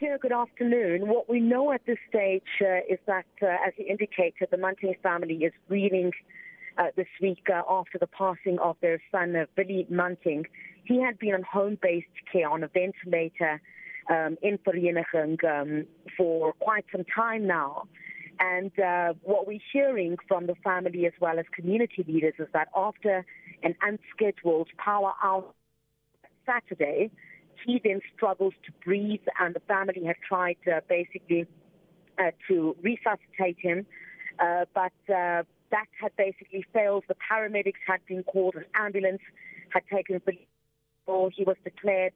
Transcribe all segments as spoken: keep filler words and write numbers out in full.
Peter, good afternoon. What we know at this stage uh, is that, uh, as you indicated, the Munting family is grieving uh, this week uh, after the passing of their son, uh, Billy Munting. He had been on home-based care on a ventilator um, in Vereeniging um, for quite some time now. And uh, what we're hearing from the family as well as community leaders is that after an unscheduled power out Saturday, he then struggles to breathe, and the family had tried uh, basically uh, to resuscitate him, uh, but uh, that had basically failed. The paramedics had been called, an ambulance had taken him. He was declared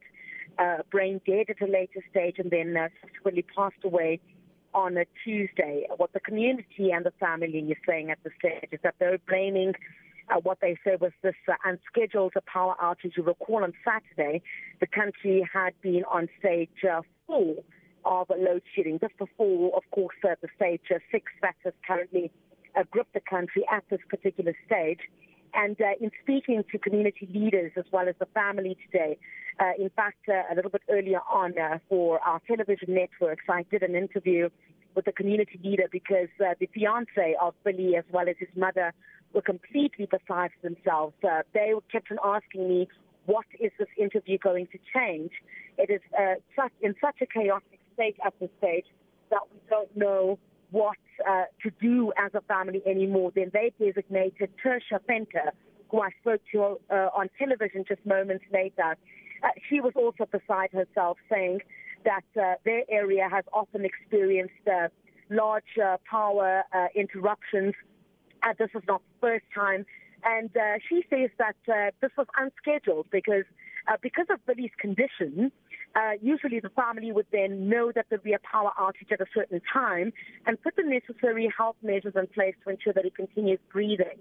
uh, brain dead at a later stage and then uh, subsequently passed away on a Tuesday. What the community and the family is saying at this stage is that they're blaming Uh, what they said was this uh, unscheduled power outage. You recall on Saturday, the country had been on stage uh, four of load shedding. Just before, of course, uh, the stage uh, six that has currently uh, gripped the country at this particular stage. And uh, in speaking to community leaders as well as the family today, uh, in fact, uh, a little bit earlier on uh, for our television networks, I did an interview with the community leader because uh, the fiancé of Billy as well as his mother were completely beside themselves. Uh, they kept on asking me, what is this interview going to change? It is uh, such, in such a chaotic state at this stage that we don't know what uh, to do as a family anymore. Then they designated Tersha Venter, who I spoke to uh, on television just moments later. Uh, she was also beside herself, saying that uh, their area has often experienced uh, large uh, power uh, interruptions. Uh, this was not the first time. And uh, she says that uh, this was unscheduled because uh, because of Billy's condition, uh, usually the family would then know that there'd be a power outage at a certain time and put the necessary health measures in place to ensure that he continues breathing.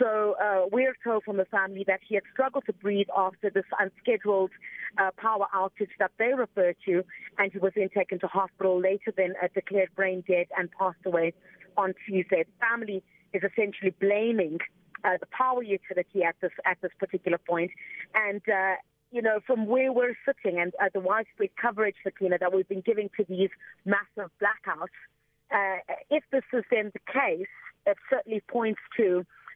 So uh, we're told from the family that he had struggled to breathe after this unscheduled uh, power outage that they refer to, and he was then taken to hospital, later then uh, declared brain dead and passed away on Tuesday. The family is essentially blaming uh, the power utility at this at this particular point. And, uh, you know, from where we're sitting and uh, the widespread coverage, Sakina, that we've been giving to these massive blackouts, uh, if this is then the case, it certainly points to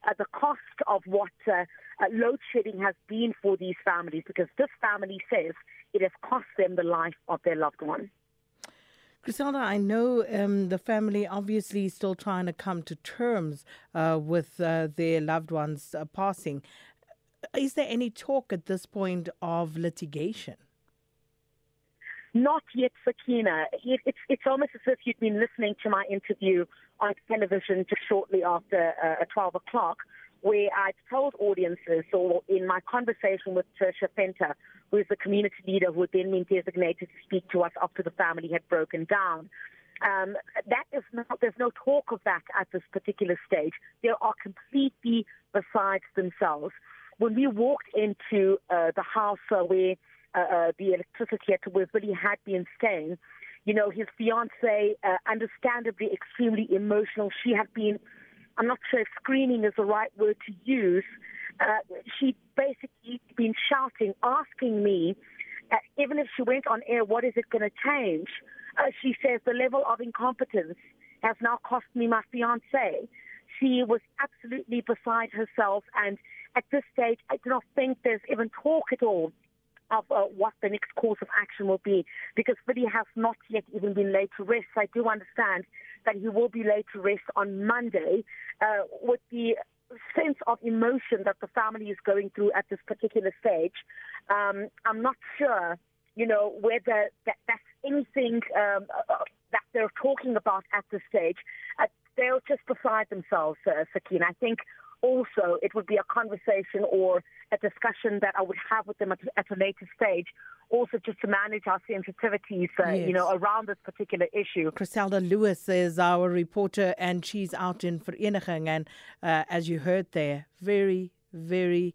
uh, the cost of what uh, uh, load shedding has been for these families, because this family says it has cost them the life of their loved one. Chriselda, I know um, the family obviously still trying to come to terms uh, with uh, their loved ones uh, passing. Is there any talk at this point of litigation? Not yet, Sakina. It, it's, it's almost as if you'd been listening to my interview on television just shortly after uh, twelve o'clock, where I told audiences, or in my conversation with Tersha Venter, who is the community leader who had then been designated to speak to us after the family had broken down. Um, that is not, there's no talk of that at this particular stage. They are completely beside themselves. When we walked into uh, the house uh, where uh, uh, the electricity at where Billy had been staying, you know, his fiancée, uh, understandably extremely emotional. She had been, I'm not sure if screaming is the right word to use. Uh, she'd basically been shouting, asking me, uh, even if she went on air, what is it going to change? Uh, she says, the level of incompetence has now cost me my fiancé. She was absolutely beside herself. And at this stage, I do not think there's even talk at all of uh, what the next course of action will be, because Billy has not yet even been laid to rest. I do understand that he will be laid to rest on Monday uh, with the sense of emotion that the family is going through at this particular stage. Um, I'm not sure, you know, whether that, that's anything um, that they're talking about at this stage. Uh, they're just beside themselves, uh, Sakina. I think also it would be a conversation or a discussion that I would have with them at, at a later stage, also just to manage our sensitivities, uh, yes. you know, around this particular issue. Chriselda Lewis is our reporter, and she's out in Vereeniging. And uh, as you heard there, very, very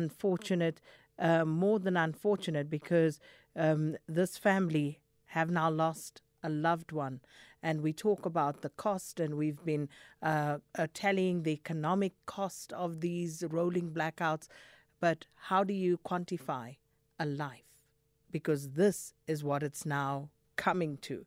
unfortunate, uh, more than unfortunate, because um, this family have now lost a loved one. And we talk about the cost, and we've been uh, uh, tallying the economic cost of these rolling blackouts. But how do you quantify a life? Because this is what it's now coming to.